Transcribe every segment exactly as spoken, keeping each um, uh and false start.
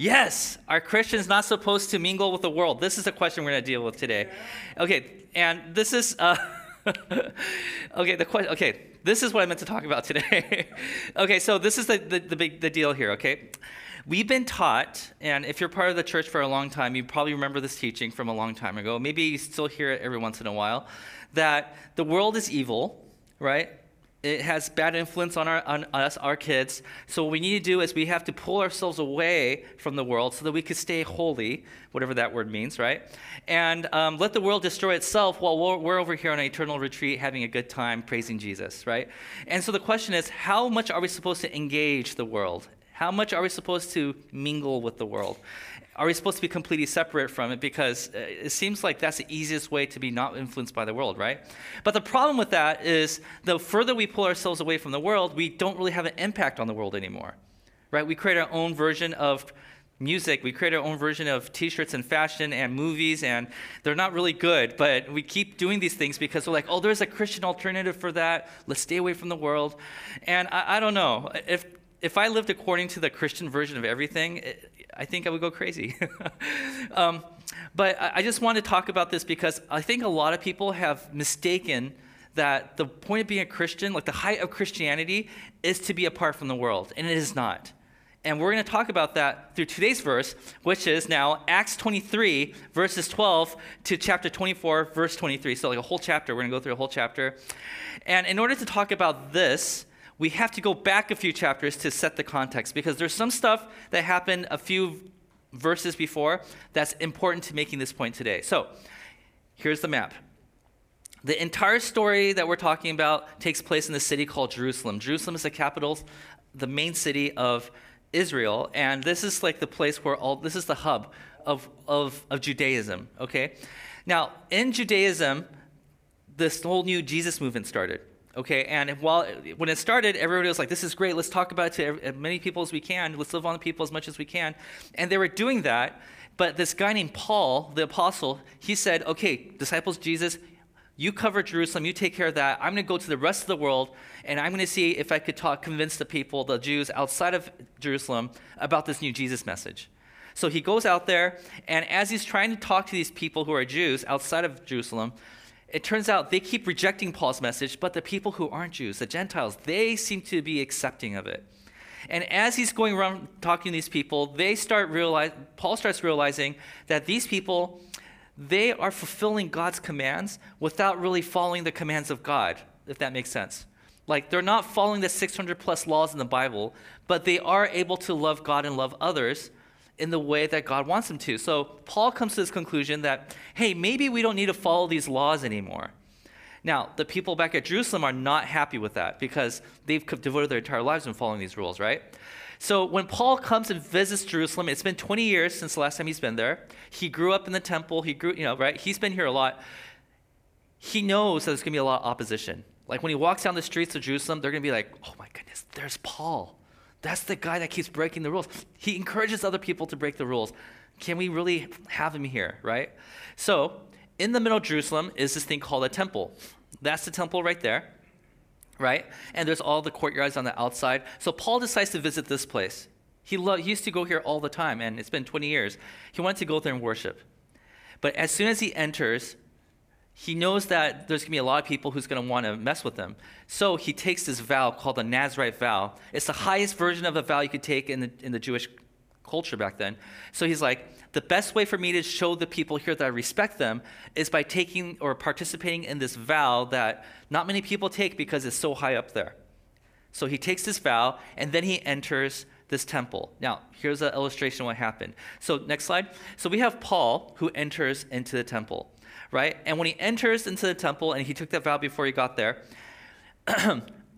Yes, are Christians not supposed to mingle with the world? This is the question we're going to deal with today. Okay, and this is uh, okay. The question. Okay, this is what I meant to talk about today. Okay, so this is the, the the big the deal here. Okay, we've been taught, and if you're part of the church for a long time, you probably remember this teaching from a long time ago. Maybe you still hear it every once in a while, that the world is evil, right? It has bad influence on our on us, our kids. So what we need to do is we have to pull ourselves away from the world so that we could stay holy, whatever that word means, right? And um, let the world destroy itself while we're, we're over here on an eternal retreat having a good time praising Jesus, right? And so the question is, how much are we supposed to engage the world? How much are we supposed to mingle with the world? Are we supposed to be completely separate from it? Because it seems like that's the easiest way to be not influenced by the world, right? But the problem with that is the further we pull ourselves away from the world, we don't really have an impact on the world anymore, right? We create our own version of music. We create our own version of t-shirts and fashion and movies, and they're not really good, but we keep doing these things because we're like, oh, there's a Christian alternative for that. Let's stay away from the world. And I, I don't know. If if I lived according to the Christian version of everything, it, I think I would go crazy. um, but I just want to talk about this because I think a lot of people have mistaken that the point of being a Christian, like the height of Christianity, is to be apart from the world, and it is not. And we're going to talk about that through today's verse, which is now Acts twenty-three, verses twelve to chapter twenty-four, verse twenty-three. So like a whole chapter. We're going to go through a whole chapter. And in order to talk about this, we have to go back a few chapters to set the context, because there's some stuff that happened a few verses before that's important to making this point today. So here's the map. The entire story that we're talking about takes place in the city called Jerusalem. Jerusalem is the capital, the main city of Israel, and this is like the place where all, this is the hub of, of, of Judaism, okay? Now, in Judaism, this whole new Jesus movement started. Okay, and while when it started, everybody was like, this is great, let's talk about it to every, as many people as we can, let's live on the people as much as we can. And they were doing that, but this guy named Paul, the apostle, he said, okay, disciples of Jesus, you cover Jerusalem, you take care of that. I'm going to go to the rest of the world, and I'm going to see if I could talk, convince the people, the Jews outside of Jerusalem, about this new Jesus message. So he goes out there, and as he's trying to talk to these people who are Jews outside of Jerusalem, it turns out they keep rejecting Paul's message, but the people who aren't Jews, the Gentiles, they seem to be accepting of it. And as he's going around talking to these people, they start realize, Paul starts realizing that these people, they are fulfilling God's commands without really following the commands of God, if that makes sense. Like, they're not following the six hundred plus laws in the Bible, but they are able to love God and love others in the way that God wants them to. So Paul comes to this conclusion that, hey, maybe we don't need to follow these laws anymore. Now, the people back at Jerusalem are not happy with that because they've devoted their entire lives to following these rules, right? So when Paul comes and visits Jerusalem, it's been twenty years since the last time he's been there. He grew up in the temple. He grew, you know, right? He's been here a lot. He knows that there's going to be a lot of opposition. Like when he walks down the streets of Jerusalem, they're going to be like, oh my goodness, there's Paul. That's the guy that keeps breaking the rules. He encourages other people to break the rules. Can we really have him here, right? So in the middle of Jerusalem is this thing called a temple. That's the temple right there, right? And there's all the courtyards on the outside. So Paul decides to visit this place. He, lo- he used to go here all the time, and it's been twenty years. He wanted to go there and worship. But as soon as he enters, he knows that there's going to be a lot of people who's going to want to mess with him. So he takes this vow called the Nazirite vow. It's the highest version of a vow you could take in the, in the Jewish culture back then. So he's like, the best way for me to show the people here that I respect them is by taking or participating in this vow that not many people take because it's so high up there. So he takes this vow, and then he enters this temple. Now, here's an illustration of what happened. So next slide. So we have Paul who enters into the temple. Right? And when he enters into the temple, and he took that vow before he got there,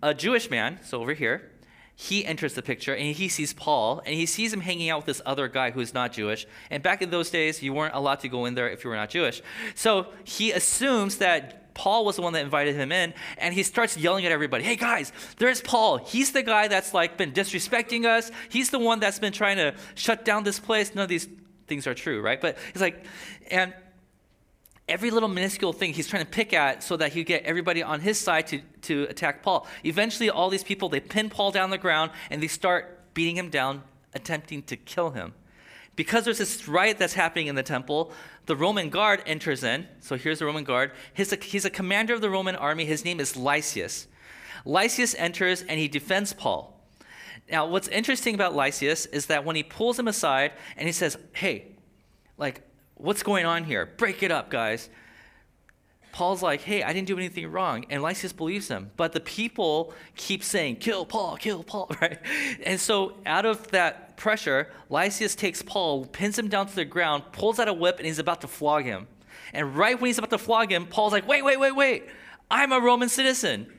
a Jewish man, so over here, he enters the picture, and he sees Paul, and he sees him hanging out with this other guy who's not Jewish. And back in those days, you weren't allowed to go in there if you were not Jewish. So he assumes that Paul was the one that invited him in, and he starts yelling at everybody, hey guys, there's Paul. He's the guy that's like been disrespecting us. He's the one that's been trying to shut down this place. None of these things are true, right? But he's like, and every little minuscule thing he's trying to pick at so that he get everybody on his side to, to attack Paul. Eventually, all these people, they pin Paul down on the ground, and they start beating him down, attempting to kill him. Because there's this riot that's happening in the temple, the Roman guard enters in. So here's the Roman guard. He's a, he's a commander of the Roman army. His name is Lysias. Lysias enters and he defends Paul. Now, what's interesting about Lysias is that when he pulls him aside and he says, hey, like, what's going on here? Break it up, guys. Paul's like, hey, I didn't do anything wrong. And Lysias believes him. But the people keep saying, kill Paul, kill Paul, right? And so out of that pressure, Lysias takes Paul, pins him down to the ground, pulls out a whip, and he's about to flog him. And right when he's about to flog him, Paul's like, wait, wait, wait, wait. I'm a Roman citizen.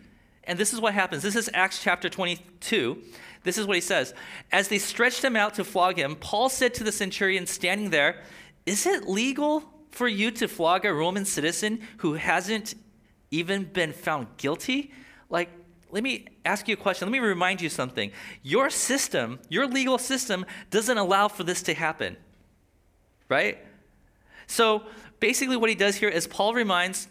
And this is what happens. This is Acts chapter twenty-two. This is what he says. As they stretched him out to flog him, Paul said to the centurion standing there, is it legal for you to flog a Roman citizen who hasn't even been found guilty? Like, let me ask you a question. Let me remind you something. Your system, your legal system, doesn't allow for this to happen, right? So basically what he does here is Paul reminds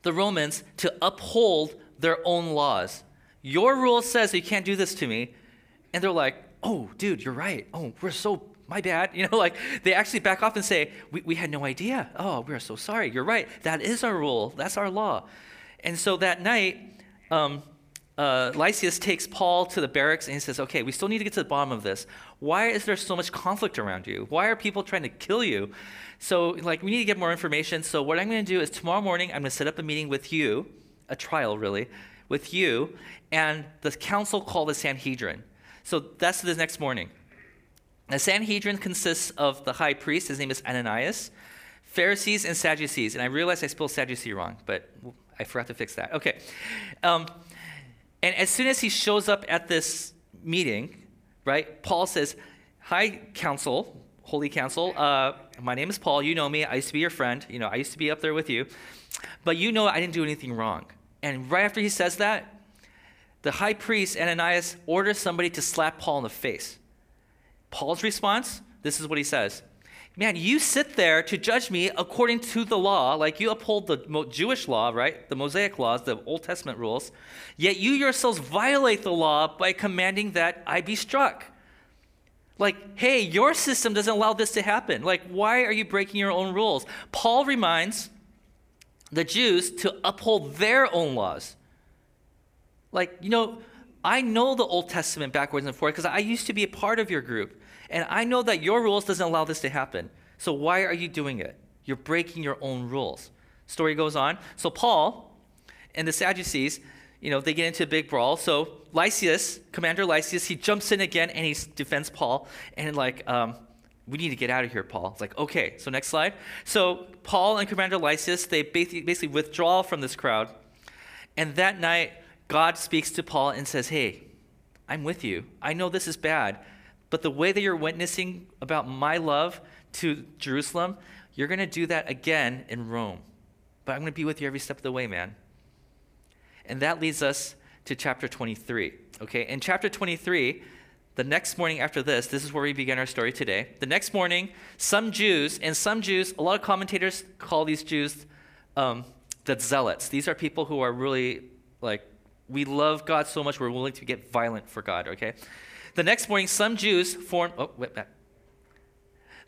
the Romans to uphold their own laws. Your rule says you can't do this to me. And they're like, oh, dude, you're right. Oh, we're so, my bad. You know, like they actually back off and say, we, we had no idea. Oh, we're so sorry. You're right. That is our rule. That's our law. And so that night, um, uh, Lysias takes Paul to the barracks and he says, okay, we still need to get to the bottom of this. Why is there so much conflict around you? Why are people trying to kill you? So like we need to get more information. So what I'm going to do is tomorrow morning, I'm going to set up a meeting with you, a trial really, with you, and the council called the Sanhedrin. So that's the next morning. The Sanhedrin consists of the high priest, his name is Ananias, Pharisees and Sadducees, and I realized I spelled Sadducee wrong, but I forgot to fix that. Okay. Um, and as soon as he shows up at this meeting, right, Paul says, hi, council, holy council, uh, my name is Paul, you know me, I used to be your friend, you know, I used to be up there with you, but you know I didn't do anything wrong. And right after he says that, the high priest, Ananias, orders somebody to slap Paul in the face. Paul's response, this is what he says. Man, you sit there to judge me according to the law, like you uphold the Jewish law, right? The Mosaic laws, the Old Testament rules. Yet you yourselves violate the law by commanding that I be struck. Like, hey, your system doesn't allow this to happen. Like, why are you breaking your own rules? Paul reminds the Jews to uphold their own laws. Like, you know, I know the Old Testament backwards and forwards because I used to be a part of your group. And I know that your rules doesn't allow this to happen. So why are you doing it? You're breaking your own rules. Story goes on. So Paul and the Sadducees, you know, they get into a big brawl. So Lysias, Commander Lysias, he jumps in again and he defends Paul. And like, um, we need to get out of here, Paul. It's like, okay, so next slide. So Paul and Commander Lysias, they basically withdraw from this crowd. And that night, God speaks to Paul and says, hey, I'm with you. I know this is bad, but the way that you're witnessing about my love to Jerusalem, you're going to do that again in Rome. But I'm going to be with you every step of the way, man. And that leads us to chapter twenty-three. Okay, in chapter twenty-three, the next morning after this, this is where we begin our story today. The next morning, some Jews, and some Jews, a lot of commentators call these Jews um, the zealots. These are people who are really like, we love God so much, we're willing to get violent for God, okay? The next morning, some Jews formed, oh, wait, back.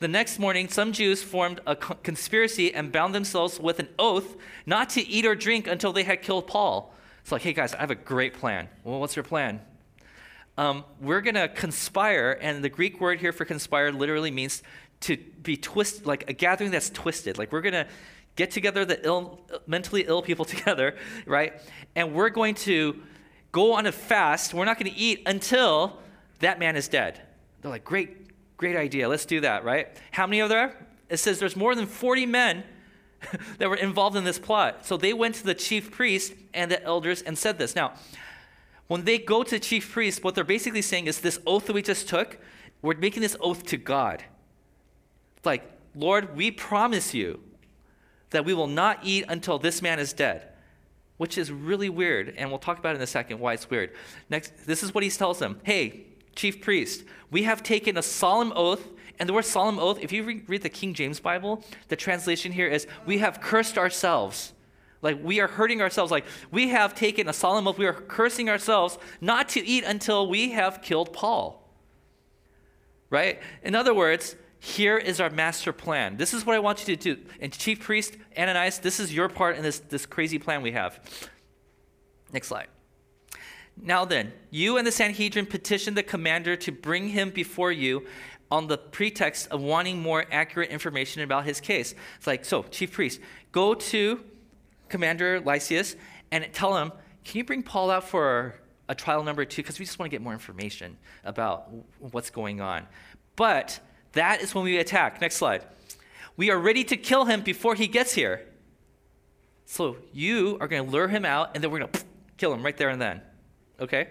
The next morning, some Jews formed a co- conspiracy and bound themselves with an oath not to eat or drink until they had killed Paul. It's like, hey guys, I have a great plan. Well, what's your plan? Um, we're gonna conspire, and the Greek word here for conspire literally means to be twisted, like a gathering that's twisted. Like we're gonna get together the ill, mentally ill people together, right? And we're going to go on a fast. We're not going to eat until that man is dead. They're like, great, great idea. Let's do that, right? How many are there? It says there's more than forty men that were involved in this plot. So they went to the chief priest and the elders and said this. Now, when they go to the chief priest, what they're basically saying is this oath that we just took, we're making this oath to God. Like, Lord, we promise you that we will not eat until this man is dead, which is really weird, and we'll talk about it in a second why it's weird. Next, this is what he tells them. Hey, chief priest, we have taken a solemn oath, and the word solemn oath, if you re- read the King James Bible, the translation here is, we have cursed ourselves. Like, we are hurting ourselves. Like, we have taken a solemn oath, we are cursing ourselves not to eat until we have killed Paul. right? In other words, here is our master plan. This is what I want you to do. And chief priest, Ananias, this is your part in this, this crazy plan we have. Next slide. Now then, you and the Sanhedrin petitioned the commander to bring him before you on the pretext of wanting more accurate information about his case. It's like, so, chief priest, go to Commander Lysias and tell him, can you bring Paul out for a trial number two? Because we just want to get more information about what's going on. But that is when we attack. Next slide. We are ready to kill him before he gets here. So you are going to lure him out, and then we're going to kill him right there and then. Okay?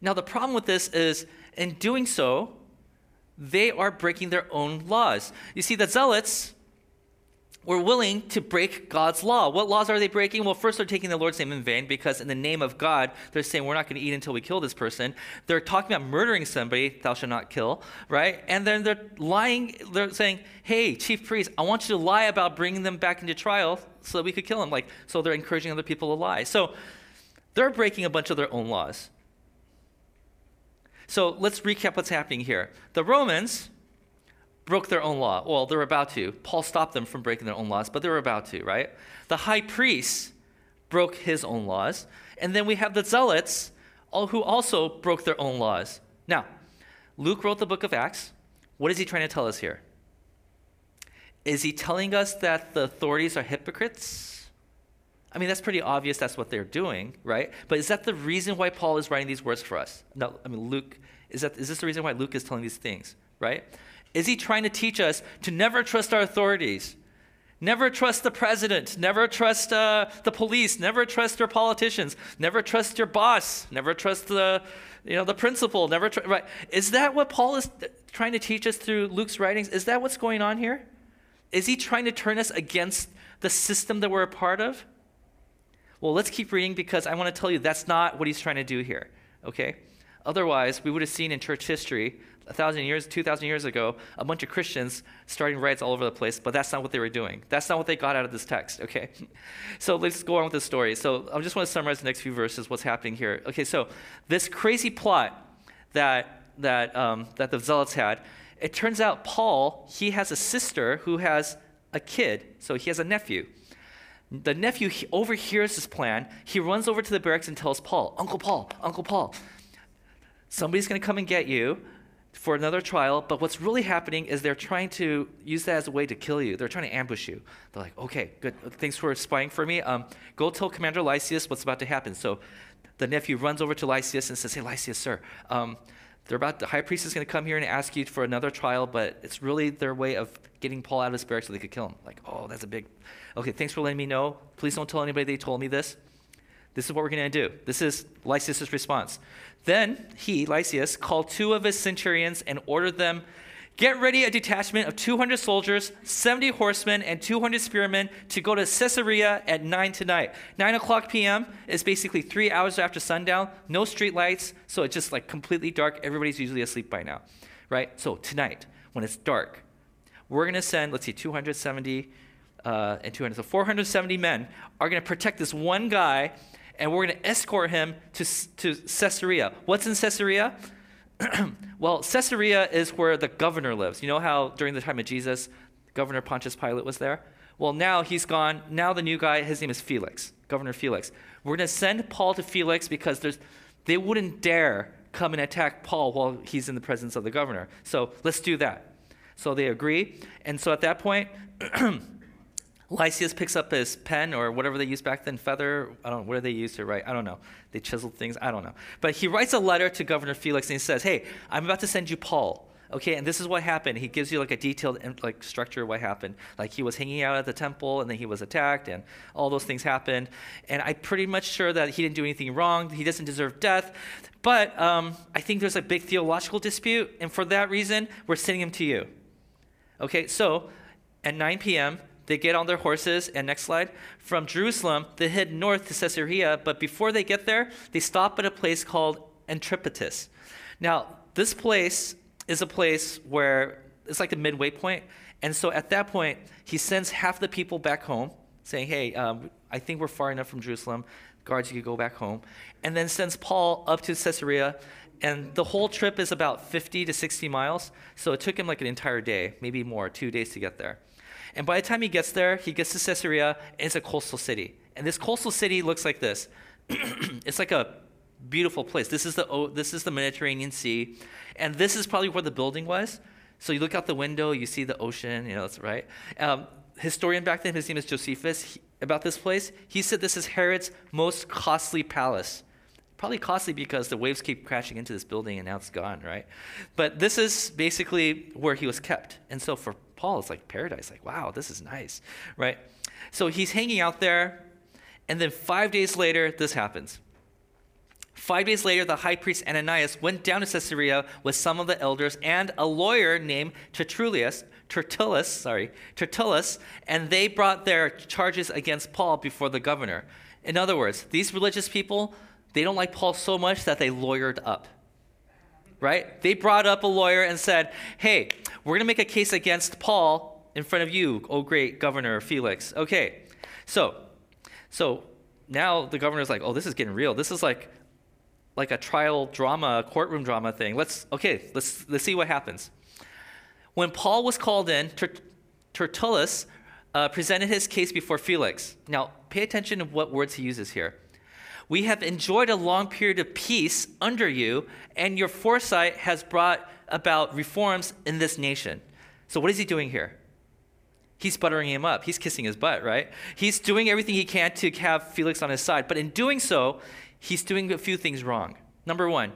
Now, the problem with this is, in doing so, they are breaking their own laws. You see, the zealots were willing to break God's law. What laws are they breaking? Well, first, they're taking the Lord's name in vain, because in the name of God, they're saying, we're not going to eat until we kill this person. They're talking about murdering somebody, thou shalt not kill, right? And then they're lying. They're saying, hey, chief priest, I want you to lie about bringing them back into trial so that we could kill them. Like, so they're encouraging other people to lie. So they're breaking a bunch of their own laws. So let's recap what's happening here. The Romans broke their own law. Well, they were about to. Paul stopped them from breaking their own laws, but they were about to, right? The high priest broke his own laws. And then we have the zealots, all who also broke their own laws. Now, Luke wrote the book of Acts. What is he trying to tell us here? Is he telling us that the authorities are hypocrites? I mean, that's pretty obvious that's what they're doing, right? But is that the reason why Paul is writing these words for us? No, I mean, Luke, is that is this the reason why Luke is telling these things, right? Is he trying to teach us to never trust our authorities? Never trust the president. Never trust uh, the police. Never trust your politicians. Never trust your boss. Never trust the, you know, the principal. Never tr- right? Is that what Paul is th- trying to teach us through Luke's writings? Is that what's going on here? Is he trying to turn us against the system that we're a part of? Well, let's keep reading, because I want to tell you that's not what he's trying to do here, okay? Otherwise, we would have seen in church history, a thousand years, two thousand years ago, a bunch of Christians starting riots all over the place, but that's not what they were doing. That's not what they got out of this text, okay? So let's go on with the story. So I just want to summarize the next few verses, what's happening here. Okay, so this crazy plot that, that, um, that the zealots had, it turns out Paul, he has a sister who has a kid, so he has a nephew. The nephew he overhears his plan. He runs over to the barracks and tells Paul, Uncle Paul, Uncle Paul, somebody's going to come and get you for another trial, but what's really happening is they're trying to use that as a way to kill you. They're trying to ambush you. They're like, okay, good. Thanks for spying for me. Um, go tell Commander Lysias what's about to happen. So the nephew runs over to Lysias and says, hey, Lysias, sir, um, they're about the high priest is going to come here and ask you for another trial, but it's really their way of getting Paul out of his barracks so they could kill him. Like, oh, that's a big, okay, thanks for letting me know. Please don't tell anybody they told me this. This is what we're going to do. This is Lysias' response. Then he, Lysias, called two of his centurions and ordered them, get ready a detachment of two hundred soldiers, seventy horsemen, and two hundred spearmen to go to Caesarea at nine tonight. nine o'clock p.m. is basically three hours after sundown, no street lights, so it's just like completely dark. Everybody's usually asleep by now, right? So tonight, when it's dark, we're going to send, let's see, two hundred seventy uh, and two hundred. So four hundred seventy men are going to protect this one guy, and we're going to escort him to, to Caesarea. What's in Caesarea? Well, Caesarea is where the governor lives. You know how during the time of Jesus, Governor Pontius Pilate was there? Well, now he's gone. Now the new guy, his name is Felix, Governor Felix. We're going to send Paul to Felix because there's, they wouldn't dare come and attack Paul while he's in the presence of the governor. So let's do that. So they agree. And so at that point, Lysias picks up his pen or whatever they used back then, feather, I don't know, what do they use to write? I don't know. They chiseled things, I don't know. But he writes a letter to Governor Felix and he says, hey, I'm about to send you Paul, okay? And this is what happened. He gives you like a detailed like structure of what happened. Like he was hanging out at the temple and then he was attacked and all those things happened. And I'm pretty much sure that he didn't do anything wrong. He doesn't deserve death. But um, I think there's a big theological dispute. And for that reason, we're sending him to you. Okay, so at nine p.m., they get on their horses, and next slide, from Jerusalem, they head north to Caesarea, but before they get there, they stop at a place called Antipatris. Now, this place is a place where it's like the midway point, and so at that point, he sends half the people back home, saying, hey, um, I think we're far enough from Jerusalem, guards, you could go back home, and then sends Paul up to Caesarea, And the whole trip is about fifty to sixty miles. So it took him like an entire day, maybe more, two days to get there. And by the time he gets there, he gets to Caesarea, and it's a coastal city. And this coastal city looks like this. It's like a beautiful place. This is the this is the Mediterranean Sea, and this is probably where the building was. So you look out the window, you see the ocean. You know, that's right. Um, historian back then, his name is Josephus. He, about this place, he said this is Herod's most costly palace. Probably costly because the waves keep crashing into this building, and now it's gone, right? But this is basically where he was kept. And so for Paul, it's like paradise. Like, wow, this is nice, right? So he's hanging out there, and then five days later, this happens. Five days later, the high priest Ananias went down to Caesarea with some of the elders and a lawyer named Tertullus, Tertullus, sorry, Tertullus, and they brought their charges against Paul before the governor. In other words, these religious people, they don't like Paul so much that they lawyered up, right? They brought up a lawyer and said, hey, we're going to make a case against Paul in front of you, oh great governor Felix. Okay, so, so now the governor's like, oh, this is getting real. This is like, like a trial drama, courtroom drama thing. Let's, okay, let's let's see what happens. When Paul was called in, Tertullus uh, presented his case before Felix. Now, pay attention to what words he uses here. We have enjoyed a long period of peace under you, and your foresight has brought about reforms in this nation. So what is he doing here? He's buttering him up. He's kissing his butt, right? He's doing everything he can to have Felix on his side. But in doing so, he's doing a few things wrong. Number one,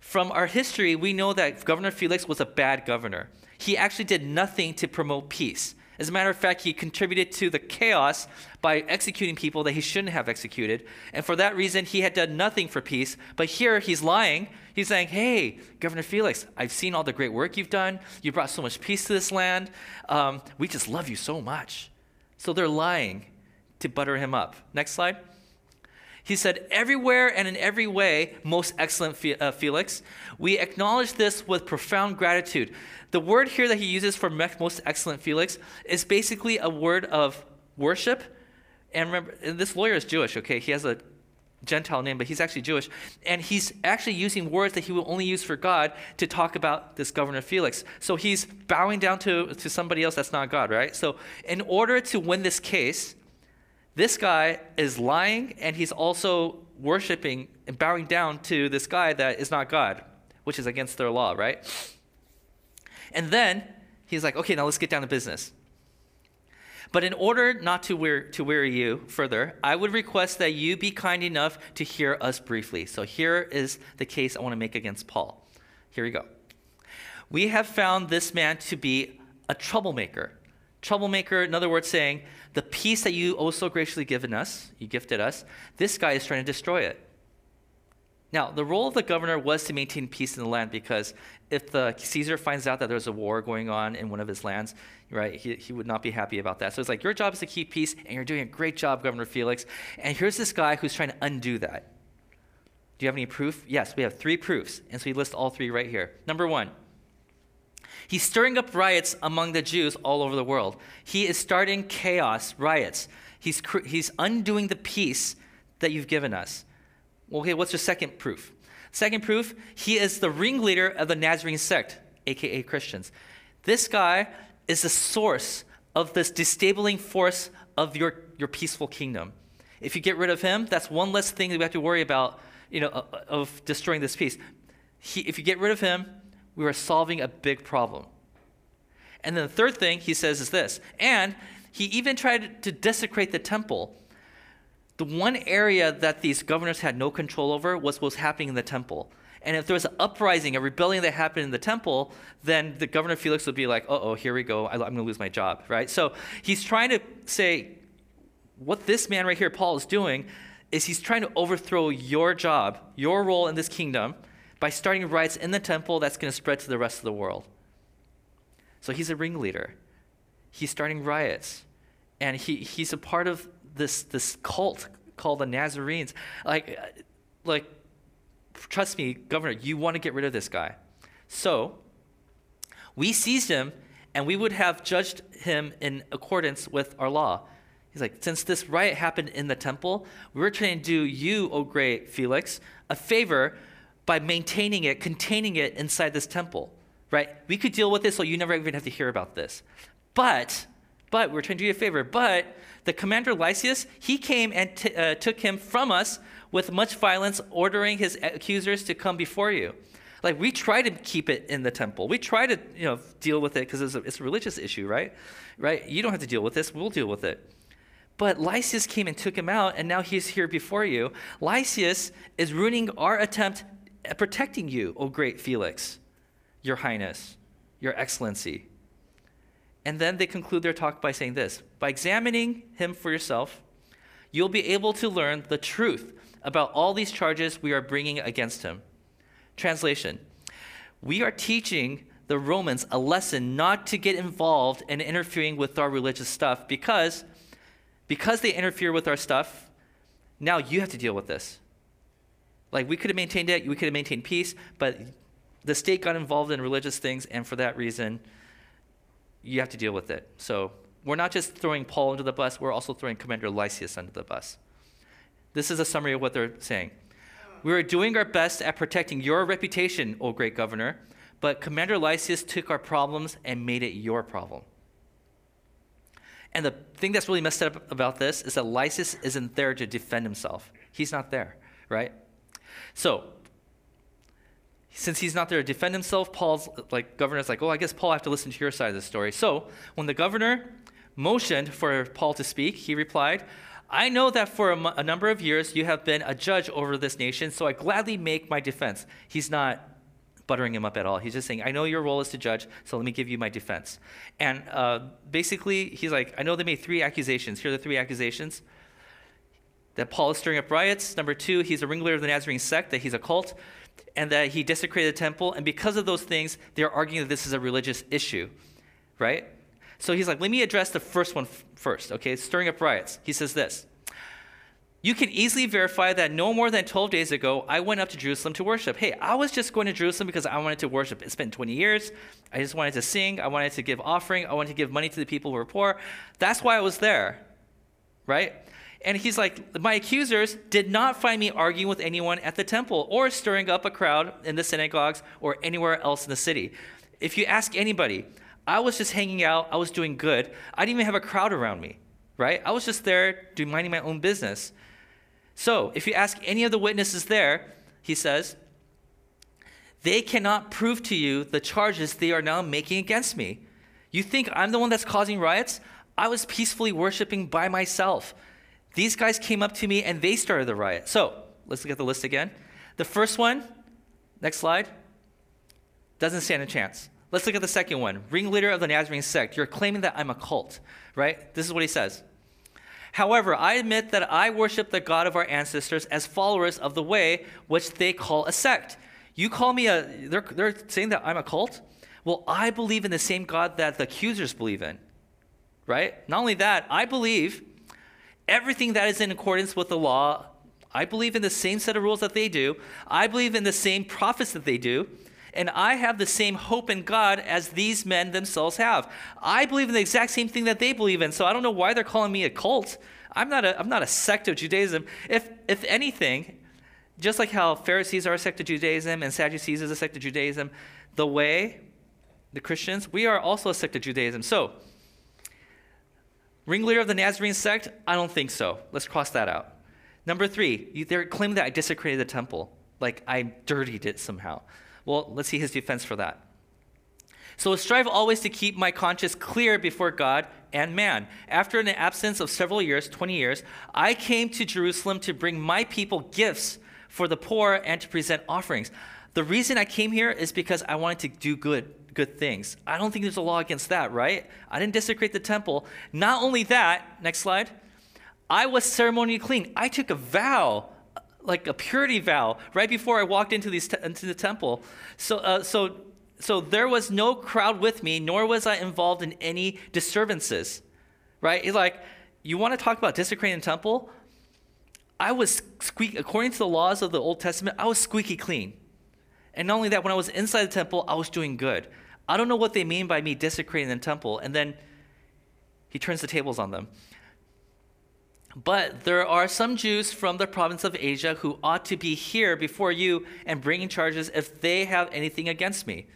from our history, we know that Governor Felix was a bad governor. He actually did nothing to promote peace. As a matter of fact, he contributed to the chaos by executing people that he shouldn't have executed. And for that reason, he had done nothing for peace. But here he's lying. He's saying, hey, Governor Felix, I've seen all the great work you've done. You brought so much peace to this land. Um, we just love you so much. So they're lying to butter him up. Next slide. He said, everywhere and in every way, most excellent Fe- uh, Felix, we acknowledge this with profound gratitude. The word here that he uses for me- most excellent Felix is basically a word of worship. And remember, and this lawyer is Jewish, okay? He has a Gentile name, but he's actually Jewish. And he's actually using words that he will only use for God to talk about this Governor Felix. So he's bowing down to, to somebody else that's not God, right? So in order to win this case, this guy is lying, and he's also worshiping and bowing down to this guy that is not God, which is against their law, right? And then he's like, okay, now let's get down to business. But in order not to weary, to weary you further, I would request that you be kind enough to hear us briefly. So here is the case I want to make against Paul. Here we go. We have found this man to be a troublemaker. Troublemaker, in other words, saying, the peace that you oh so graciously given us, you gifted us, this guy is trying to destroy it. Now, the role of the governor was to maintain peace in the land, because if the Caesar finds out that there's a war going on in one of his lands, right, he, he would not be happy about that. So it's like, your job is to keep peace, and you're doing a great job, Governor Felix. And here's this guy who's trying to undo that. Do you have any proof? Yes, we have three proofs. And so we list all three right here. Number one. He's stirring up riots among the Jews all over the world. He is starting chaos, riots. He's cr- he's undoing the peace that you've given us. Okay, what's your second proof? Second proof, he is the ringleader of the Nazarene sect, a k a. Christians. This guy is the source of this destabilizing force of your, your peaceful kingdom. If you get rid of him, that's one less thing that we have to worry about, you know, of destroying this peace. He, if you get rid of him, we were solving a big problem. And then the third thing he says is this, and he even tried to desecrate the temple. The one area that these governors had no control over was what was happening in the temple. And if there was an uprising, a rebellion that happened in the temple, then the Governor Felix would be like, uh-oh, here we go, I'm gonna lose my job, right? So he's trying to say, what this man right here, Paul, is doing is he's trying to overthrow your job, your role in this kingdom, by starting riots in the temple that's going to spread to the rest of the world. So he's a ringleader. He's starting riots. And he, he's a part of this this cult called the Nazarenes. Like, like, trust me, Governor, you want to get rid of this guy. So we seized him, and we would have judged him in accordance with our law. He's like, since this riot happened in the temple, we were trying to do you, oh great Felix, a favor by maintaining it, containing it inside this temple, right? We could deal with this so you never even have to hear about this. But, but we're trying to do you a favor, but the commander Lysias, he came and t- uh, took him from us with much violence, ordering his accusers to come before you. Like, we try to keep it in the temple. We try to, you know, deal with it because it's a, it's a religious issue, right? Right? You don't have to deal with this. We'll deal with it. But Lysias came and took him out, and now he's here before you. Lysias is ruining our attempt at protecting you, O great Felix, your highness, your excellency. And then they conclude their talk by saying this: by examining him for yourself, you'll be able to learn the truth about all these charges we are bringing against him. Translation: we are teaching the Romans a lesson not to get involved in interfering with our religious stuff, because because they interfere with our stuff, now you have to deal with this. Like, we could have maintained it, we could have maintained peace, but the state got involved in religious things, and for that reason, you have to deal with it. So we're not just throwing Paul under the bus, we're also throwing Commander Lysias under the bus. This is a summary of what they're saying. We were doing our best at protecting your reputation, O great governor, but Commander Lysias took our problems and made it your problem. And the thing that's really messed up about this is that Lysias isn't there to defend himself. He's not there, right? So, since he's not there to defend himself, Paul's like, governor's like, oh, I guess Paul, I have to listen to your side of the story. So, when the governor motioned for Paul to speak, he replied, I know that for a, m- a number of years you have been a judge over this nation, so I gladly make my defense. He's not buttering him up at all. He's just saying, I know your role is to judge, so let me give you my defense. And uh, basically, he's like, I know they made three accusations. Here are the three accusations: that Paul is stirring up riots. Number two, he's a ringleader of the Nazarene sect, that he's a cult, and that he desecrated the temple. And because of those things, they're arguing that this is a religious issue, right? So he's like, let me address the first one f- first, okay? Stirring up riots. He says this: you can easily verify that no more than twelve days ago, I went up to Jerusalem to worship. Hey, I was just going to Jerusalem because I wanted to worship. It's been twenty years. I just wanted to sing. I wanted to give offering. I wanted to give money to the people who were poor. That's why I was there, right? And he's like, my accusers did not find me arguing with anyone at the temple or stirring up a crowd in the synagogues or anywhere else in the city. If you ask anybody, I was just hanging out. I was doing good. I didn't even have a crowd around me, right? I was just there doing minding my own business. So if you ask any of the witnesses there, he says, they cannot prove to you the charges they are now making against me. You think I'm the one that's causing riots? I was peacefully worshiping by myself. These guys came up to me and they started the riot. So let's look at the list again. The first one, next slide, doesn't stand a chance. Let's look at the second one. Ringleader of the Nazarene sect. You're claiming that I'm a cult, right? This is what he says. However, I admit that I worship the God of our ancestors as followers of the way, which they call a sect. You call me a, they're, they're saying that I'm a cult? Well, I believe in the same God that the accusers believe in, right? Not only that, I believe everything that is in accordance with the law. I believe in the same set of rules that they do. I believe in the same prophets that they do. And I have the same hope in God as these men themselves have. I believe in the exact same thing that they believe in, so I don't know why they're calling me a cult. I'm not a, I'm not a sect of Judaism. If, if anything, just like how Pharisees are a sect of Judaism and Sadducees is a sect of Judaism, the way, the Christians, we are also a sect of Judaism. So, ringleader of the Nazarene sect, I don't think so. Let's cross that out. Number three, they're claiming that I desecrated the temple, like I dirtied it somehow. Well, let's see his defense for that. So strive always to keep my conscience clear before God and man. After an absence of several years, twenty years, I came to Jerusalem to bring my people gifts for the poor and to present offerings. The reason I came here is because I wanted to do good, good things. I don't think there's a law against that, right? I didn't desecrate the temple. Not only that, next slide, I was ceremonially clean. I took a vow, like a purity vow, right before I walked into these te- into the temple. So uh, so so there was no crowd with me, nor was I involved in any disturbances, right? It's like, you want to talk about desecrating the temple? I was squeak, according to the laws of the Old Testament, I was squeaky clean. And not only that, when I was inside the temple, I was doing good. I don't know what they mean by me desecrating the temple. And then he turns the tables on them. But there are some Jews from the province of Asia who ought to be here before you and bringing charges if they have anything against me.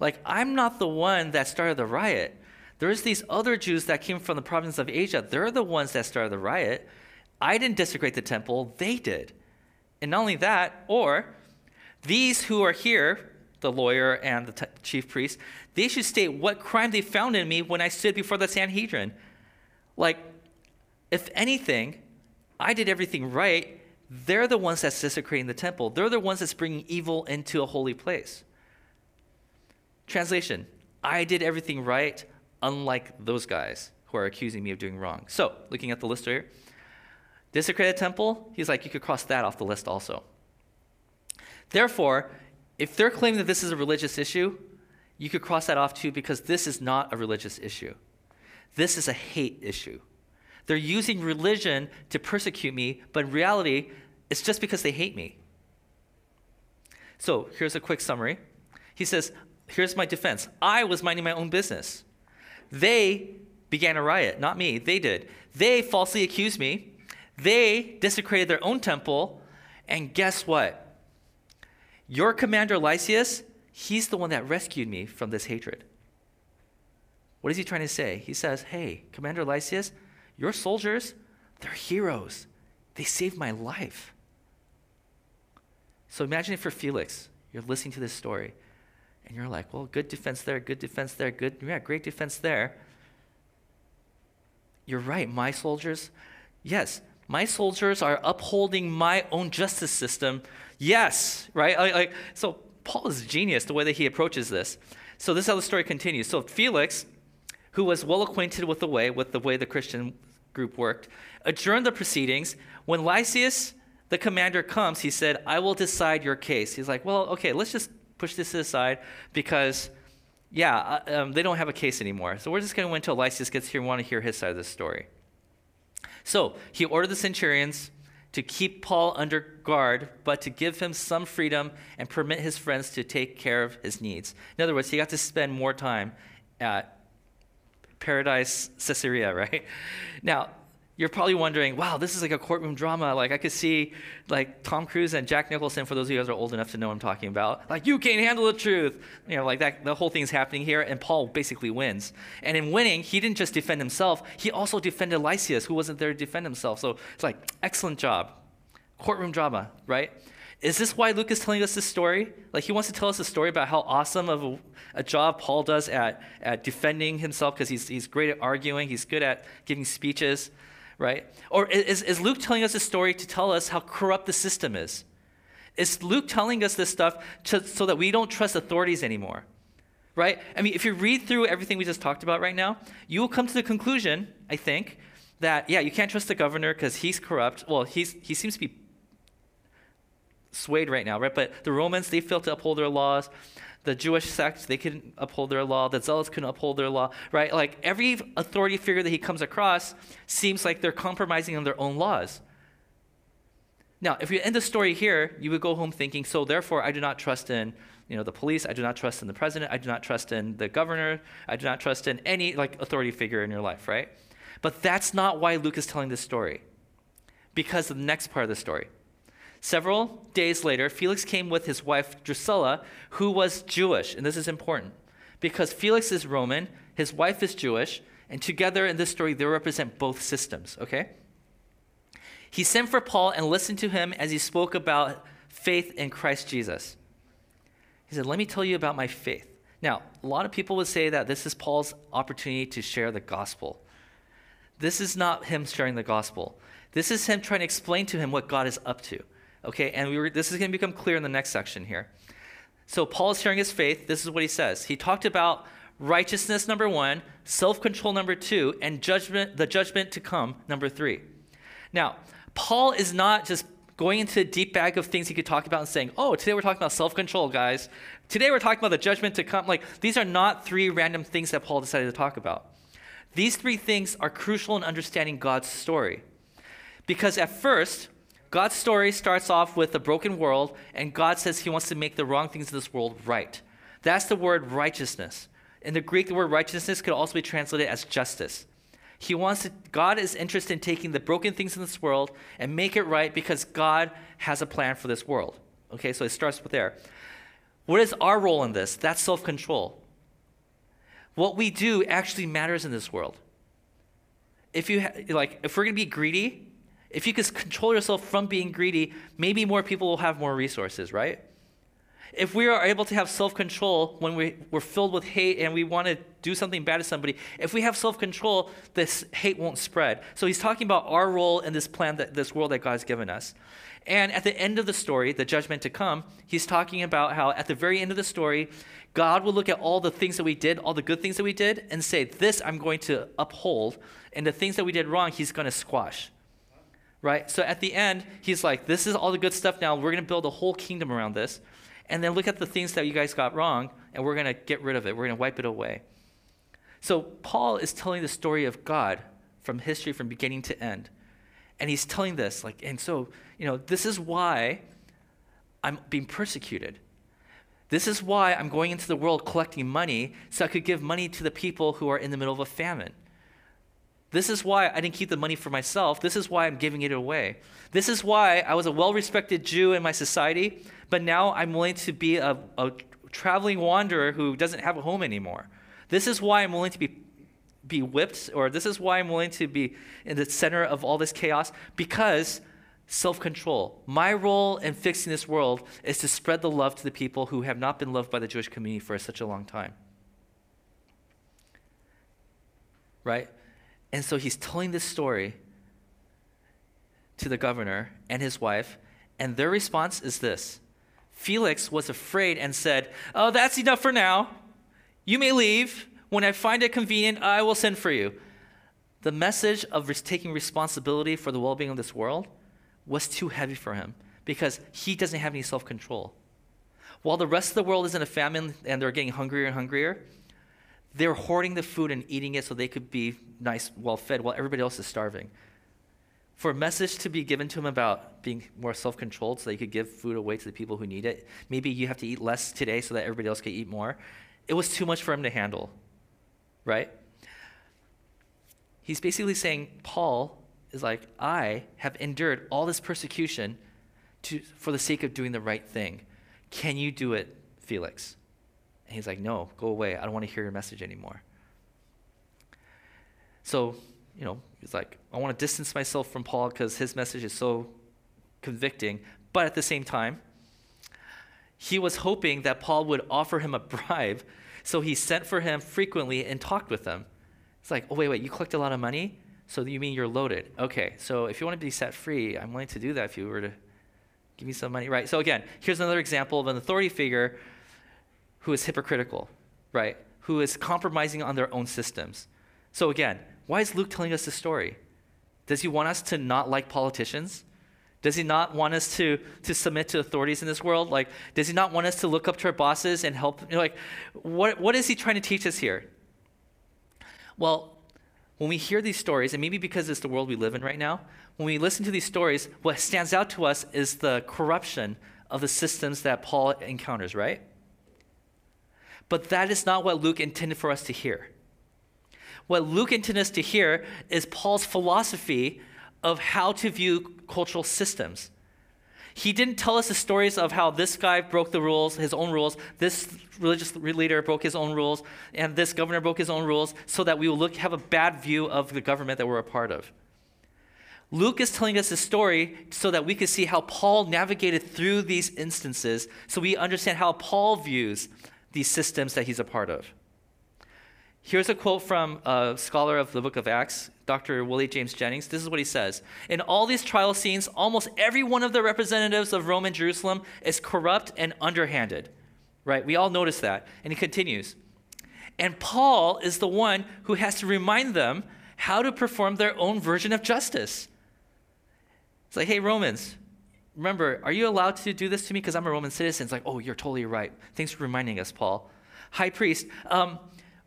Like, I'm not the one that started the riot. There's these other Jews that came from the province of Asia. They're the ones that started the riot. I didn't desecrate the temple. They did. And not only that, or these who are here, the lawyer and the t- chief priest, they should state what crime they found in me when I stood before the Sanhedrin. Like, if anything, I did everything right. They're the ones that's desecrating the temple. They're the ones that's bringing evil into a holy place. Translation, I did everything right, unlike those guys who are accusing me of doing wrong. So, looking at the list here, desecrated temple, he's like, you could cross that off the list also. Therefore, if they're claiming that this is a religious issue, you could cross that off too, because this is not a religious issue. This is a hate issue. They're using religion to persecute me, but in reality, it's just because they hate me. So here's a quick summary. He says, here's my defense. I was minding my own business. They began a riot, not me. They did. They falsely accused me. They desecrated their own temple. And guess what? Your commander, Lysias, he's the one that rescued me from this hatred. What is he trying to say? He says, hey, Commander Lysias, your soldiers, they're heroes. They saved my life. So imagine if you're Felix, you're listening to this story, and you're like, well, good defense there, good defense there, good, yeah, great defense there. You're right, my soldiers, yes, my soldiers are upholding my own justice system. Yes, right? Like, like, so Paul is a genius the way that he approaches this. So this is how the story continues. So Felix, who was well acquainted with the way, with the way the Christian group worked, adjourned the proceedings. When Lysias, the commander, comes, he said, I will decide your case. He's like, well, okay, let's just push this aside because, yeah, um, they don't have a case anymore. So we're just going to wait until Lysias gets here and want to hear his side of the story. So he ordered the centurions to keep Paul under guard, but to give him some freedom and permit his friends to take care of his needs. In other words, he got to spend more time at Paradise Caesarea, right? Now, you're probably wondering, wow, this is like a courtroom drama. Like, I could see like Tom Cruise and Jack Nicholson, for those of you guys who are old enough to know what I'm talking about. Like, you can't handle the truth. You know, like that, the whole thing's happening here, and Paul basically wins. And in winning, he didn't just defend himself, he also defended Lysias, who wasn't there to defend himself. So it's like, excellent job. Courtroom drama, right? Is this why Luke is telling us this story? Like, he wants to tell us a story about how awesome of a, a job Paul does at, at defending himself, because he's, he's great at arguing, he's good at giving speeches, right? Or is, is Luke telling us a story to tell us how corrupt the system is? Is Luke telling us this stuff to, so that we don't trust authorities anymore, right? I mean, if you read through everything we just talked about right now, you will come to the conclusion, I think, that, yeah, you can't trust the governor because he's corrupt. Well, he's he seems to be swayed right now, right? But the Romans, they failed to uphold their laws. The Jewish sect, they couldn't uphold their law. The Zealots couldn't uphold their law, right? Like, every authority figure that he comes across seems like they're compromising on their own laws. Now, if you end the story here, you would go home thinking, so therefore, I do not trust in, you know, the police. I do not trust in the president. I do not trust in the governor. I do not trust in any, like, authority figure in your life, right? But that's not why Luke is telling this story, because of the next part of the story. Several days later, Felix came with his wife, Drusilla, who was Jewish. And this is important because Felix is Roman, his wife is Jewish, and together in this story, they represent both systems, okay? He sent for Paul and listened to him as he spoke about faith in Christ Jesus. He said, let me tell you about my faith. Now, a lot of people would say that this is Paul's opportunity to share the gospel. This is not him sharing the gospel. This is him trying to explain to him what God is up to. Okay, and we were, this is going to become clear in the next section here. So Paul is sharing his faith. This is what he says. He talked about righteousness, number one, self-control, number two, and judgment, the judgment to come, number three. Now, Paul is not just going into a deep bag of things he could talk about and saying, oh, today we're talking about self-control, guys. Today we're talking about the judgment to come. Like, these are not three random things that Paul decided to talk about. These three things are crucial in understanding God's story. Because at first, God's story starts off with a broken world, and God says he wants to make the wrong things in this world right. That's the word righteousness. In the Greek, the word righteousness could also be translated as justice. He wants to, God is interested in taking the broken things in this world and make it right because God has a plan for this world. Okay, so it starts with there. What is our role in this? That's self-control. What we do actually matters in this world. If you ha- like, if we're going to be greedy, if you can control yourself from being greedy, maybe more people will have more resources, right? If we are able to have self-control when we, we're filled with hate and we want to do something bad to somebody, if we have self-control, this hate won't spread. So he's talking about our role in this plan, that this world that God's given us. And at the end of the story, the judgment to come, he's talking about how at the very end of the story, God will look at all the things that we did, all the good things that we did, and say, this I'm going to uphold, and the things that we did wrong, he's going to squash. Right? So at the end, he's like, this is all the good stuff now. We're going to build a whole kingdom around this. And then look at the things that you guys got wrong, and we're going to get rid of it. We're going to wipe it away. So Paul is telling the story of God from history, from beginning to end. And he's telling this, like, and so, you know, this is why I'm being persecuted. This is why I'm going into the world collecting money so I could give money to the people who are in the middle of a famine. This is why I didn't keep the money for myself. This is why I'm giving it away. This is why I was a well-respected Jew in my society, but now I'm willing to be a, a traveling wanderer who doesn't have a home anymore. This is why I'm willing to be, be whipped, or this is why I'm willing to be in the center of all this chaos, because self-control. My role in fixing this world is to spread the love to the people who have not been loved by the Jewish community for such a long time. Right? And so he's telling this story to the governor and his wife, and their response is this. Felix was afraid and said, oh, that's enough for now. You may leave. When I find it convenient, I will send for you. The message of res- taking responsibility for the well-being of this world was too heavy for him because he doesn't have any self-control. While the rest of the world is in a famine and they're getting hungrier and hungrier, they're hoarding the food and eating it so they could be nice, well-fed, while everybody else is starving. For a message to be given to him about being more self-controlled so that you could give food away to the people who need it, maybe you have to eat less today so that everybody else can eat more, it was too much for him to handle, right? He's basically saying, Paul is like, I have endured all this persecution to, for the sake of doing the right thing. Can you do it, Felix? And he's like, no, go away. I don't want to hear your message anymore. So, you know, he's like, I want to distance myself from Paul because his message is so convicting. But at the same time, he was hoping that Paul would offer him a bribe. So he sent for him frequently and talked with him. It's like, oh, wait, wait, you collect a lot of money? So you mean you're loaded. Okay, so if you want to be set free, I'm willing to do that if you were to give me some money. Right, so again, here's another example of an authority figure who is hypocritical, right? Who is compromising on their own systems. So again, why is Luke telling us this story? Does he want us to not like politicians? Does he not want us to, to submit to authorities in this world? Like, does he not want us to look up to our bosses and help? You know, like, what what is he trying to teach us here? Well, when we hear these stories, and maybe because it's the world we live in right now, when we listen to these stories, what stands out to us is the corruption of the systems that Paul encounters, right? But that is not what Luke intended for us to hear. What Luke intended us to hear is Paul's philosophy of how to view cultural systems. He didn't tell us the stories of how this guy broke the rules, his own rules, this religious leader broke his own rules, and this governor broke his own rules, so that we will look, have a bad view of the government that we're a part of. Luke is telling us a story so that we can see how Paul navigated through these instances, so we understand how Paul views these systems that he's a part of. Here's a quote from a scholar of the book of Acts, Doctor Willie James Jennings. This is what he says. In all these trial scenes, almost every one of the representatives of Rome and Jerusalem is corrupt and underhanded, right? We all notice that. And he continues. And Paul is the one who has to remind them how to perform their own version of justice. It's like, hey, Romans, remember, are you allowed to do this to me because I'm a Roman citizen? It's like, oh, you're totally right. Thanks for reminding us, Paul. High priest, um,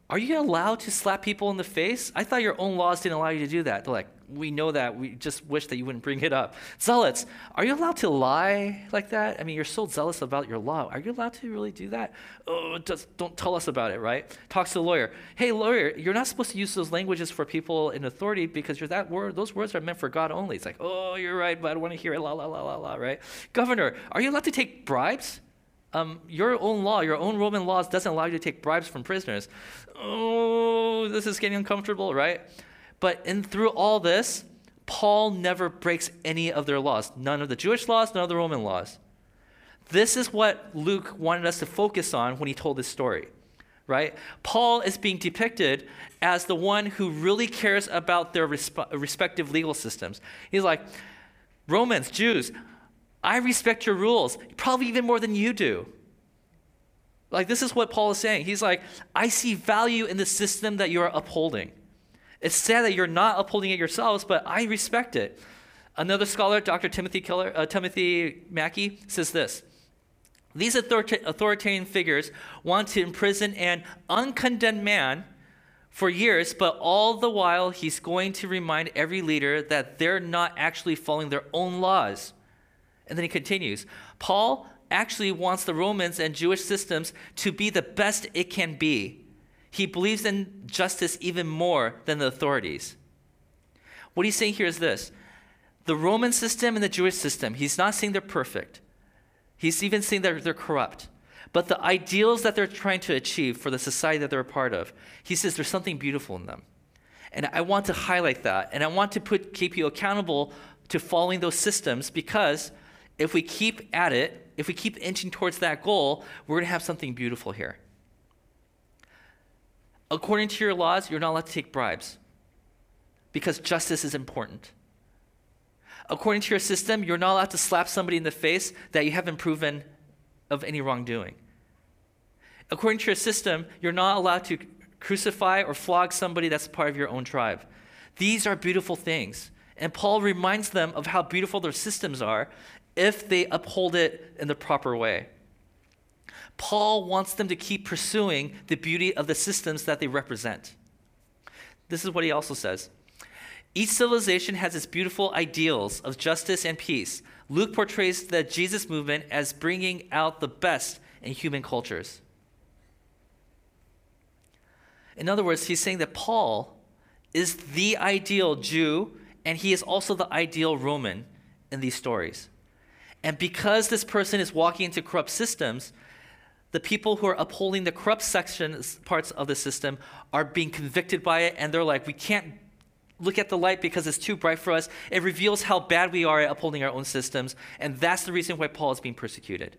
are you allowed to slap people in the face? I thought your own laws didn't allow you to do that. They're like, we know that. We just wish that you wouldn't bring it up. Zealots, are you allowed to lie like that? I mean, you're so zealous about your law. Are you allowed to really do that? Oh, just don't tell us about it, right? Talks to the lawyer. Hey, lawyer, you're not supposed to use those languages for people in authority because you're that word. Those words are meant for God only. It's like, oh, you're right, but I don't want to hear it, la, la, la, la, la, right? Governor, are you allowed to take bribes? Um, your own law, your own Roman laws doesn't allow you to take bribes from prisoners. Oh, this is getting uncomfortable, right? But in through all this, Paul never breaks any of their laws. None of the Jewish laws, none of the Roman laws. This is what Luke wanted us to focus on when he told this story, right? Paul is being depicted as the one who really cares about their resp- respective legal systems. He's like, Romans, Jews, I respect your rules, probably even more than you do. Like, this is what Paul is saying. He's like, I see value in the system that you're upholding. It's sad that you're not upholding it yourselves, but I respect it. Another scholar, Doctor Timothy, Keller, uh, Timothy Mackey, says this. These authorita- authoritarian figures want to imprison an uncondemned man for years, but all the while he's going to remind every leader that they're not actually following their own laws. And then he continues, Paul actually wants the Romans and Jewish systems to be the best it can be. He believes in justice even more than the authorities. What he's saying here is this. The Roman system and the Jewish system, he's not saying they're perfect. He's even saying that they're corrupt. But the ideals that they're trying to achieve for the society that they're a part of, he says there's something beautiful in them. And I want to highlight that. And I want to put keep you accountable to following those systems, because if we keep at it, if we keep inching towards that goal, we're going to have something beautiful here. According to your laws, you're not allowed to take bribes because justice is important. According to your system, you're not allowed to slap somebody in the face that you haven't proven of any wrongdoing. According to your system, you're not allowed to crucify or flog somebody that's part of your own tribe. These are beautiful things. And Paul reminds them of how beautiful their systems are if they uphold it in the proper way. Paul wants them to keep pursuing the beauty of the systems that they represent. This is what he also says. Each civilization has its beautiful ideals of justice and peace. Luke portrays the Jesus movement as bringing out the best in human cultures. In other words, he's saying that Paul is the ideal Jew, and he is also the ideal Roman in these stories. And because this person is walking into corrupt systems, the people who are upholding the corrupt sections, parts of the system, are being convicted by it, and they're like, we can't look at the light because it's too bright for us. It reveals how bad we are at upholding our own systems, and that's the reason why Paul is being persecuted.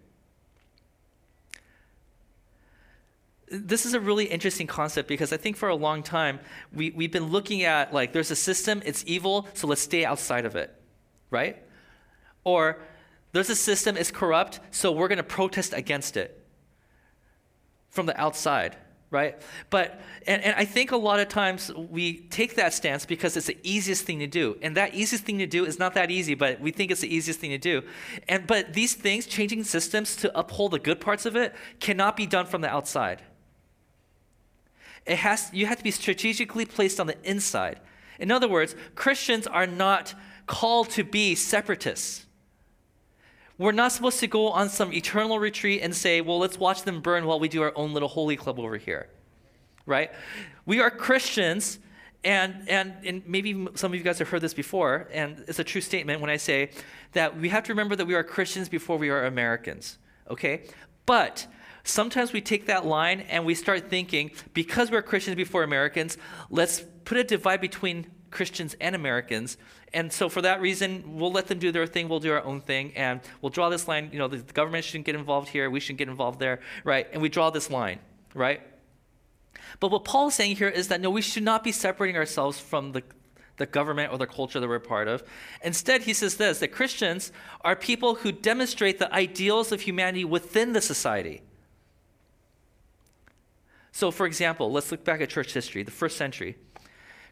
This is a really interesting concept, because I think for a long time, we, we've been looking at, like, there's a system, it's evil, so let's stay outside of it, right? Or there's a system, it's corrupt, so we're going to protest against it from the outside, right? But and, and I think a lot of times we take that stance because it's the easiest thing to do. And that easiest thing to do is not that easy, but we think it's the easiest thing to do. And but these things, changing systems to uphold the good parts of it, cannot be done from the outside. It has you have to be strategically placed on the inside. In other words, Christians are not called to be separatists. We're not supposed to go on some eternal retreat and say, well, let's watch them burn while we do our own little holy club over here, right? We are Christians, and, and and maybe some of you guys have heard this before, and it's a true statement when I say that we have to remember that we are Christians before we are Americans, okay? But sometimes we take that line and we start thinking, because we're Christians before Americans, let's put a divide between Christians and Americans, and so for that reason, we'll let them do their thing, we'll do our own thing, and we'll draw this line, you know, the, the government shouldn't get involved here, we shouldn't get involved there, right? And we draw this line, right? But what Paul is saying here is that, no, we should not be separating ourselves from the, the government or the culture that we're a part of. Instead, he says this, that Christians are people who demonstrate the ideals of humanity within the society. So for example, let's look back at church history, the first century.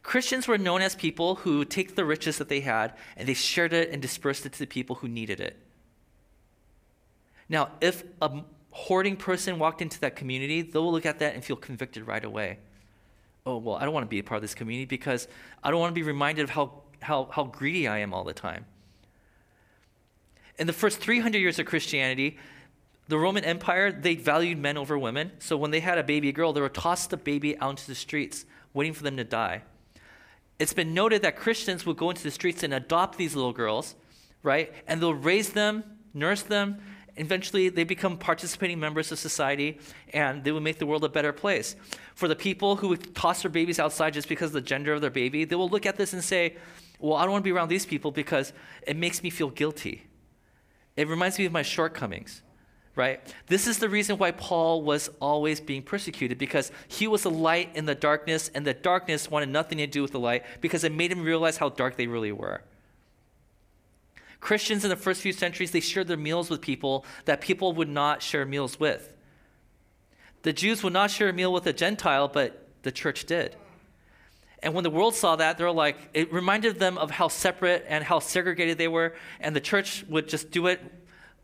Christians were known as people who take the riches that they had and they shared it and dispersed it to the people who needed it. Now, if a hoarding person walked into that community, they'll look at that and feel convicted right away. oh, well, I don't want to be a part of this community because I don't want to be reminded of how, how, how greedy I am all the time. In the first three hundred years of Christianity, the Roman Empire, they valued men over women. So when they had a baby girl, they would toss the baby out into the streets, waiting for them to die. It's been noted that Christians would go into the streets and adopt these little girls, right? And they'll raise them, nurse them. Eventually, they become participating members of society, and they will make the world a better place. For the people who would toss their babies outside just because of the gender of their baby, they will look at this and say, well, I don't want to be around these people because it makes me feel guilty. It reminds me of my shortcomings, right? This is the reason why Paul was always being persecuted, because he was a light in the darkness, and the darkness wanted nothing to do with the light because it made him realize how dark they really were. Christians in the first few centuries, they shared their meals with people that people would not share meals with. The Jews would not share a meal with a Gentile, but the church did. And when the world saw that, they were like, it reminded them of how separate and how segregated they were, and the church would just do it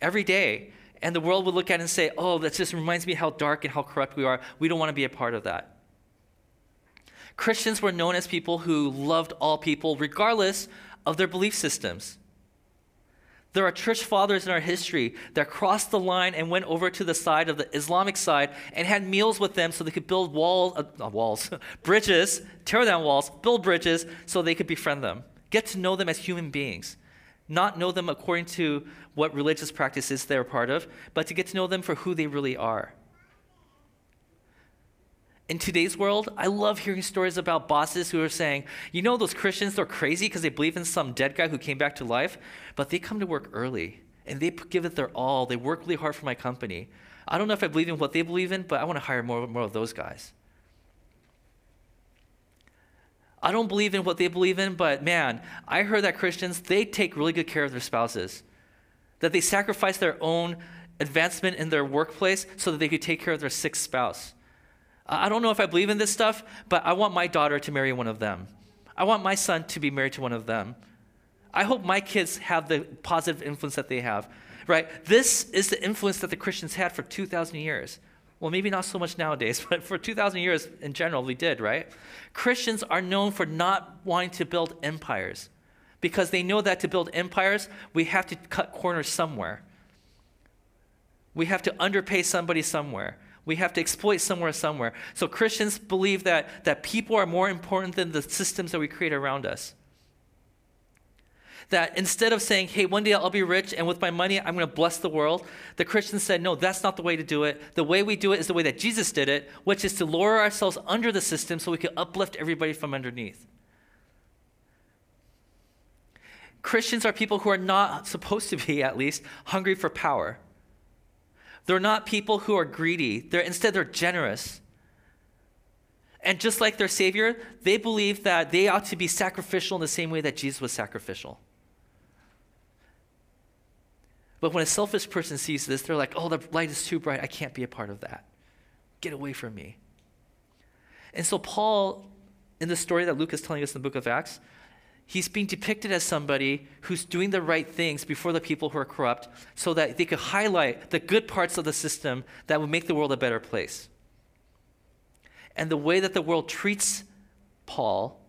every day. And the world would look at it and say, oh, that just reminds me how dark and how corrupt we are. We don't want to be a part of that. Christians were known as people who loved all people, regardless of their belief systems. There are church fathers in our history that crossed the line and went over to the side of the Islamic side and had meals with them so they could build wall, uh, not walls, bridges, tear down walls, build bridges so they could befriend them, get to know them as human beings, not know them according to what religious practices they're part of, but to get to know them for who they really are. In today's world, I love hearing stories about bosses who are saying, you know, those Christians, they're crazy because they believe in some dead guy who came back to life, but they come to work early and they give it their all. They work really hard for my company. I don't know if I believe in what they believe in, but I want to hire more, more of those guys. I don't believe in what they believe in, but man, I heard that Christians, they take really good care of their spouses, that they sacrifice their own advancement in their workplace so that they could take care of their sick spouse. I don't know if I believe in this stuff, but I want my daughter to marry one of them. I want my son to be married to one of them. I hope my kids have the positive influence that they have, right? This is the influence that the Christians had for two thousand years. Well, maybe not so much nowadays, but for two thousand years in general, we did, right? Christians are known for not wanting to build empires because they know that to build empires, we have to cut corners somewhere. We have to underpay somebody somewhere. We have to exploit somewhere, somewhere. So Christians believe that, that people are more important than the systems that we create around us. That instead of saying, hey, one day I'll be rich and with my money, I'm going to bless the world, the Christians said, no, that's not the way to do it. The way we do it is the way that Jesus did it, which is to lower ourselves under the system so we can uplift everybody from underneath. Christians are people who are not supposed to be, at least, hungry for power. They're not people who are greedy. They're, instead, they're generous. And just like their Savior, they believe that they ought to be sacrificial in the same way that Jesus was sacrificial. But when a selfish person sees this, they're like, oh, the light is too bright. I can't be a part of that. Get away from me. And so Paul, in the story that Luke is telling us in the book of Acts, he's being depicted as somebody who's doing the right things before the people who are corrupt so that they could highlight the good parts of the system that would make the world a better place. And the way that the world treats Paul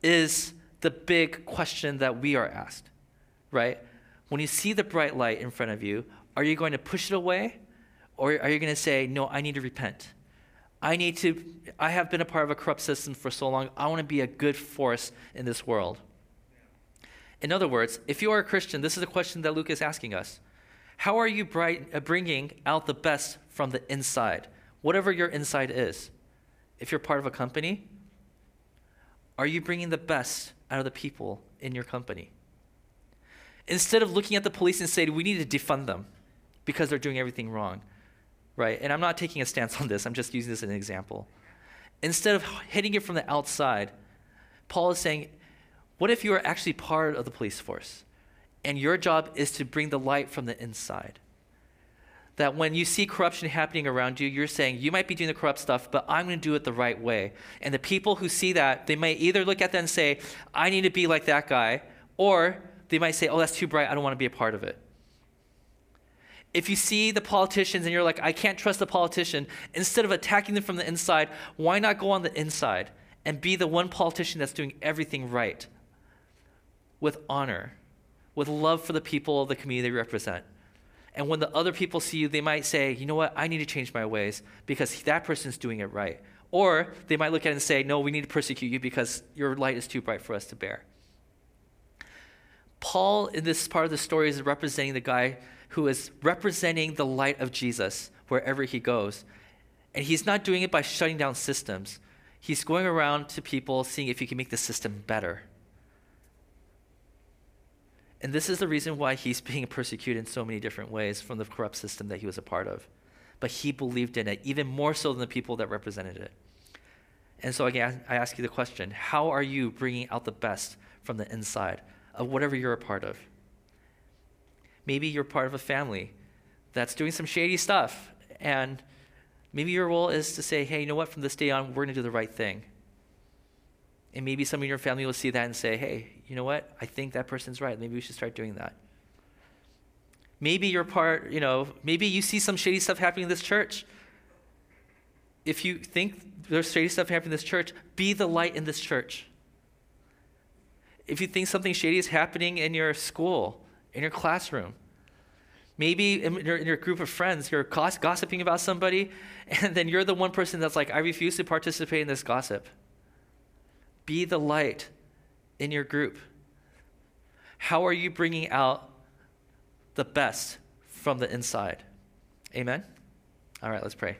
is the big question that we are asked, right? When you see the bright light in front of you, are you going to push it away, or are you going to say, no, I need to repent? I need to, I have been a part of a corrupt system for so long. I want to be a good force in this world. In other words, if you are a Christian, this is a question that Luke is asking us. How are you bright, uh, bringing out the best from the inside? Whatever your inside is. If you're part of a company, are you bringing the best out of the people in your company? Instead of looking at the police and saying, we need to defund them because they're doing everything wrong. Right, and I'm not taking a stance on this. I'm just using this as an example. Instead of hitting it from the outside, Paul is saying, what if you are actually part of the police force and your job is to bring the light from the inside? That when you see corruption happening around you, you're saying, you might be doing the corrupt stuff, but I'm going to do it the right way. And the people who see that, they might either look at that and say, I need to be like that guy, or they might say, oh, that's too bright. I don't want to be a part of it. If you see the politicians and you're like, I can't trust the politician, instead of attacking them from the inside, why not go on the inside and be the one politician that's doing everything right with honor, with love for the people of the community they represent? And when the other people see you, they might say, you know what, I need to change my ways because that person's doing it right. Or they might look at it and say, no, we need to persecute you because your light is too bright for us to bear. Paul, in this part of the story, is representing the guy who is representing the light of Jesus wherever he goes. And he's not doing it by shutting down systems. He's going around to people, seeing if he can make the system better. And this is the reason why he's being persecuted in so many different ways from the corrupt system that he was a part of. But he believed in it, even more so than the people that represented it. And so again, I ask you the question, how are you bringing out the best from the inside of whatever you're a part of? Maybe you're part of a family that's doing some shady stuff, and maybe your role is to say, hey, you know what, from this day on, we're gonna do the right thing. And maybe some of your family will see that and say, hey, you know what, I think that person's right, maybe we should start doing that. Maybe you're part, you know, maybe you see some shady stuff happening in this church. If you think there's shady stuff happening in this church, be the light in this church. If you think something shady is happening in your school, in your classroom, maybe in your, in your group of friends, you're goss- gossiping about somebody, and then you're the one person that's like, I refuse to participate in this gossip. Be the light in your group. How are you bringing out the best from the inside? Amen? All right, let's pray.